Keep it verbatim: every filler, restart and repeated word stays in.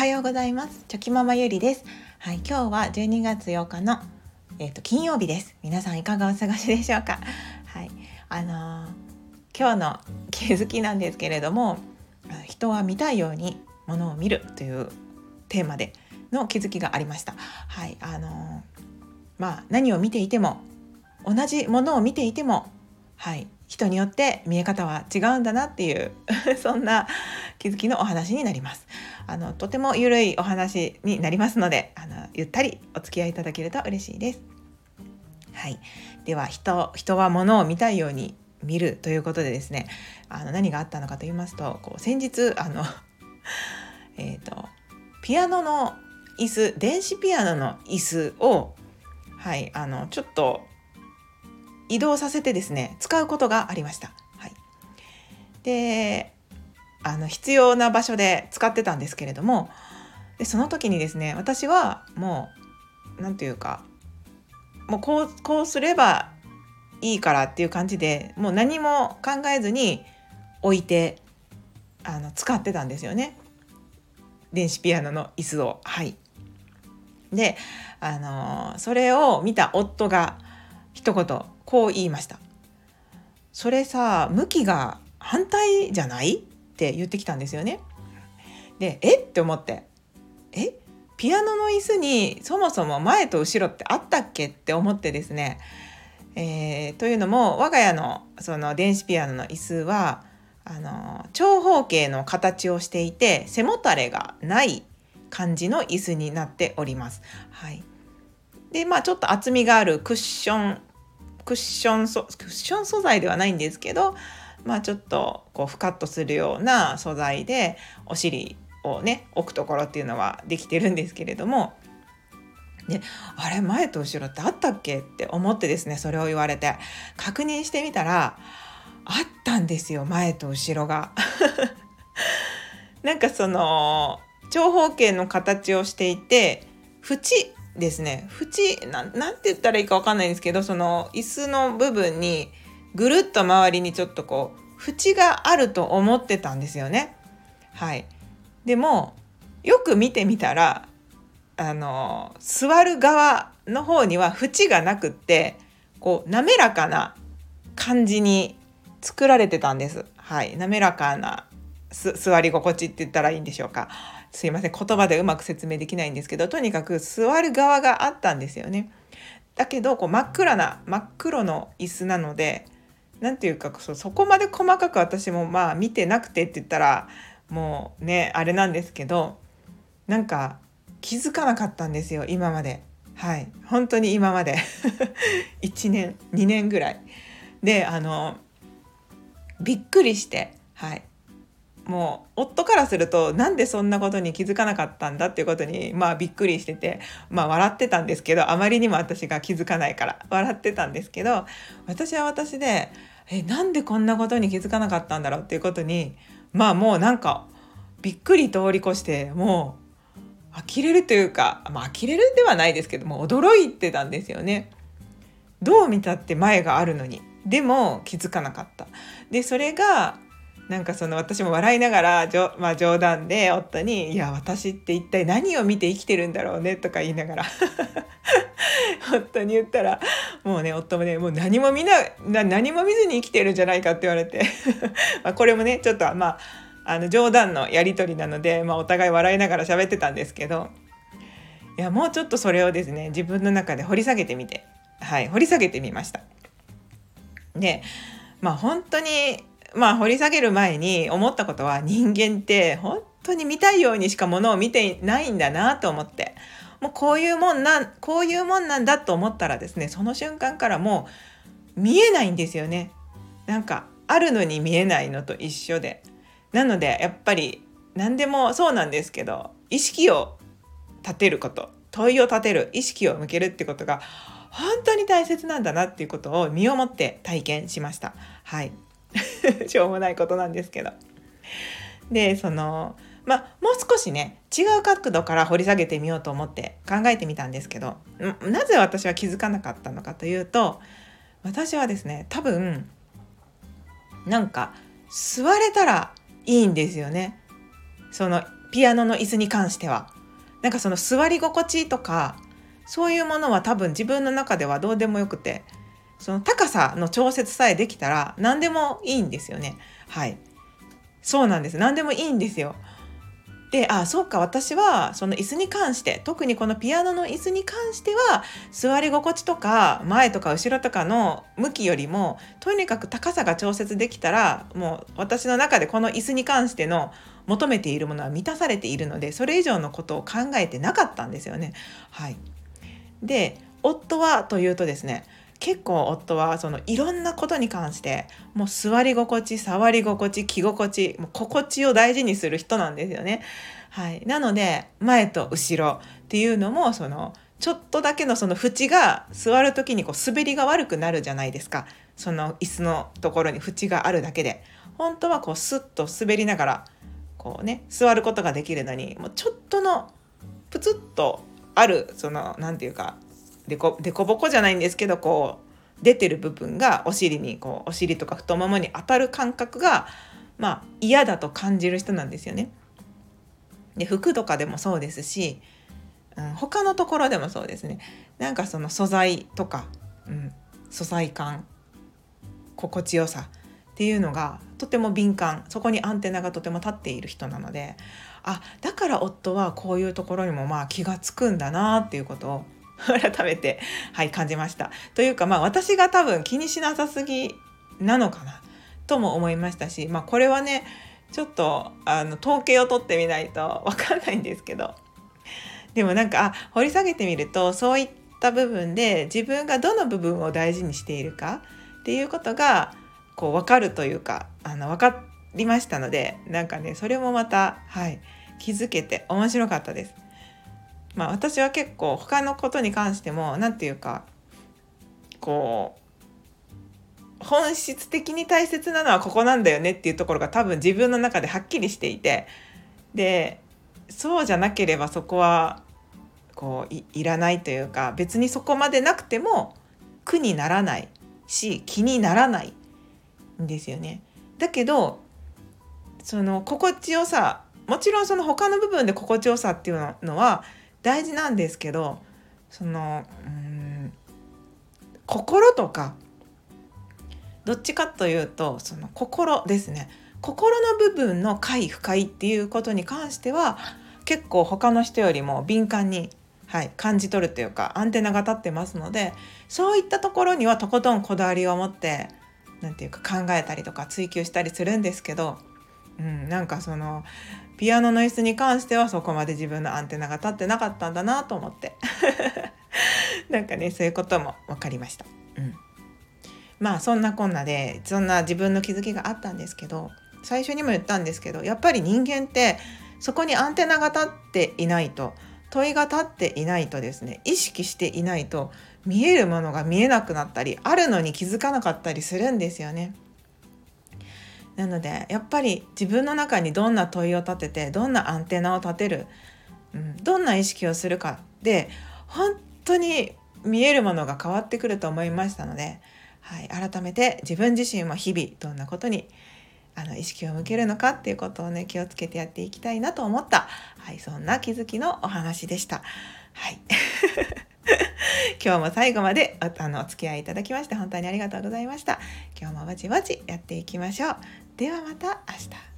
はようございます。チョキママゆりです。はい、今日はじゅうにがつようかの、えー、と金曜日です。皆さんいかがお過ごしでしょうか。はい、あのー、今日の気づきなんですけれども、人は見たいようにものを見るというテーマでの気づきがありました。はい、あのーまあ、何を見ていても同じものを見ていても、はい、人によって見え方は違うんだなっていうそんな気づきのお話になります。あのとてもゆるいお話になりますので、あのゆったりお付き合いいただけると嬉しいです。はい、では人、人はものを見たいように見るということでですね、あの何があったのかと言いますと、こう先日あのえーとピアノの椅子、電子ピアノの椅子を、はい、あのちょっと移動させてですね使うことがありました。はい、であの必要な場所で使ってたんですけれども、でその時にですね、私はもうなんていうかもうこう、こうすればいいからっていう感じでもう何も考えずに置いてあの使ってたんですよね、電子ピアノの椅子を。はい、であのそれを見た夫が一言こう言いました。それさ向きが反対じゃないって言ってきたんですよね。でえって思って、えピアノの椅子にそもそも前と後ろってあったっけって思ってですね、えー、というのも我が家のその電子ピアノの椅子はあの長方形の形をしていて背もたれがない感じの椅子になっております。はい、でまあちょっと厚みがあるクッションクッション素、クッション素材ではないんですけど、まあちょっとこうふかっとするような素材でお尻をね置くところっていうのはできてるんですけれども、であれ前と後ろってあったっけって思ってですね、それを言われて確認してみたらあったんですよ、前と後ろがなんかその長方形の形をしていて縁ですね、縁な ん, なんて言ったらいいか分かんないんですけど、その椅子の部分にぐるっと周りにちょっとこう縁があると思ってたんですよね。はい、でもよく見てみたらあの座る側の方には縁がなくってこう滑らかな感じに作られてたんです。はい、滑らかなす座り心地って言ったらいいんでしょうか。すいません、言葉でうまく説明できないんですけど、とにかく座る側があったんですよね。だけどこう真っ暗な真っ黒の椅子なので、なんていうかそこまで細かく私もまあ見てなくてって言ったらもうねあれなんですけど、なんか気づかなかったんですよ今まで。はい、本当に今までいちねんにねんぐらいであのびっくりして、はい、もう夫からするとなんでそんなことに気づかなかったんだっていうことにまあびっくりしてて、まあ笑ってたんですけど、あまりにも私が気づかないから笑ってたんですけど、私は私でえなんでこんなことに気づかなかったんだろうっていうことにまあもうなんかびっくり通り越して、もう呆れるというか、まあ呆れるではないですけども驚いてたんですよね。どう見たって前があるのに、でも気づかなかった。でそれがなんかその私も笑いながらじょ、まあ、冗談で夫にいや私って一体何を見て生きてるんだろうねとか言いながら夫に言ったらもうね夫もねもう何も見ないな何も見ずに生きてるんじゃないかって言われてまあこれもねちょっとまああの冗談のやり取りなので、まあ、お互い笑いながら喋ってたんですけど、いやもうちょっとそれをですね自分の中で掘り下げてみて、はい、掘り下げてみました。でまあ本当にまあ掘り下げる前に思ったことは、人間って本当に見たいようにしかものを見てないんだなと思って、もうこういうもんなんこういうもんなんだと思ったらですね、その瞬間からもう見えないんですよね。なんかあるのに見えないのと一緒で、なのでやっぱり何でもそうなんですけど、意識を立てること、問いを立てる、意識を向けるってことが本当に大切なんだなっていうことを身をもって体験しました。はいしょうもないことなんですけど、でそのまあもう少しね違う角度から掘り下げてみようと思って考えてみたんですけど、なぜ私は気づかなかったのかというと、私はですね多分なんか座れたらいいんですよね。そのピアノの椅子に関してはなんかその座り心地とかそういうものは多分自分の中ではどうでもよくて、その高さの調節さえできたら何でもいいんですよね。はい、そうなんです。何でもいいんですよ。で、あ、そうか、私はその椅子に関して、特にこのピアノの椅子に関しては座り心地とか前とか後ろとかの向きよりもとにかく高さが調節できたらもう私の中でこの椅子に関しての求めているものは満たされているので、それ以上のことを考えてなかったんですよね。はい。で、夫はというとですね、結構夫はそのいろんなことに関してもう座り心地、触り心地、着心地、もう心地を大事にする人なんですよね。はい、なので前と後ろっていうのもそのちょっとだけのその縁が座る時にこう滑りが悪くなるじゃないですか。その椅子のところに縁があるだけで本当はこうスッと滑りながらこうね座ることができるのに、もうちょっとのプツッとあるそのなんていうかでこでこぼこじゃないんですけどこう出てる部分がお尻にこうお尻とか太ももに当たる感覚がまあ嫌だと感じる人なんですよね。で、服とかでもそうですし、うん、他のところでもそうですね。なんかその素材とか、うん、素材感、心地よさっていうのがとても敏感、そこにアンテナがとても立っている人なので、あ、だから夫はこういうところにもまあ気がつくんだなっていうことを改めて、はい、感じました。というか、まあ、私が多分気にしなさすぎなのかなとも思いましたし、まあ、これはねちょっとあの統計を取ってみないと分かんないんですけど、でもなんかあ掘り下げてみるとそういった部分で自分がどの部分を大事にしているかっていうことがこう分かるというかあの分かりましたので、なんかねそれもまた、はい、気づけて面白かったです。まあ、私は結構他のことに関しても何て言うかこう本質的に大切なのはここなんだよねっていうところが多分自分の中ではっきりしていて、でそうじゃなければそこはこう い, いらないというか別にそこまでなくても苦にならないし気にならないんですよね。だけどその心地よさ、もちろんその他の部分で心地よさっていうのは大事なんですけど、そのうーん心とかどっちかというとその心ですね、心の部分の快不快っていうことに関しては結構他の人よりも敏感に、はい、感じ取るというかアンテナが立ってますので、そういったところにはとことんこだわりを持ってなんていうか考えたりとか追求したりするんですけど、うん、なんかそのピアノの椅子に関してはそこまで自分のアンテナが立ってなかったんだなと思ってなんかねそういうことも分かりました。うん、まあそんなこんなでそんな自分の気づきがあったんですけど、最初にも言ったんですけどやっぱり人間ってそこにアンテナが立っていないと、問いが立っていないとですね、意識していないと見えるものが見えなくなったりあるのに気づかなかったりするんですよね。なのでやっぱり自分の中にどんな問いを立ててどんなアンテナを立てる、うん、どんな意識をするかで本当に見えるものが変わってくると思いましたので、はい、改めて自分自身も日々どんなことにあの意識を向けるのかっていうことをね気をつけてやっていきたいなと思った、はい、そんな気づきのお話でした。はい今日も最後まであのお付き合いいただきまして本当にありがとうございました。今日もわちわちやっていきましょう。ではまた明日。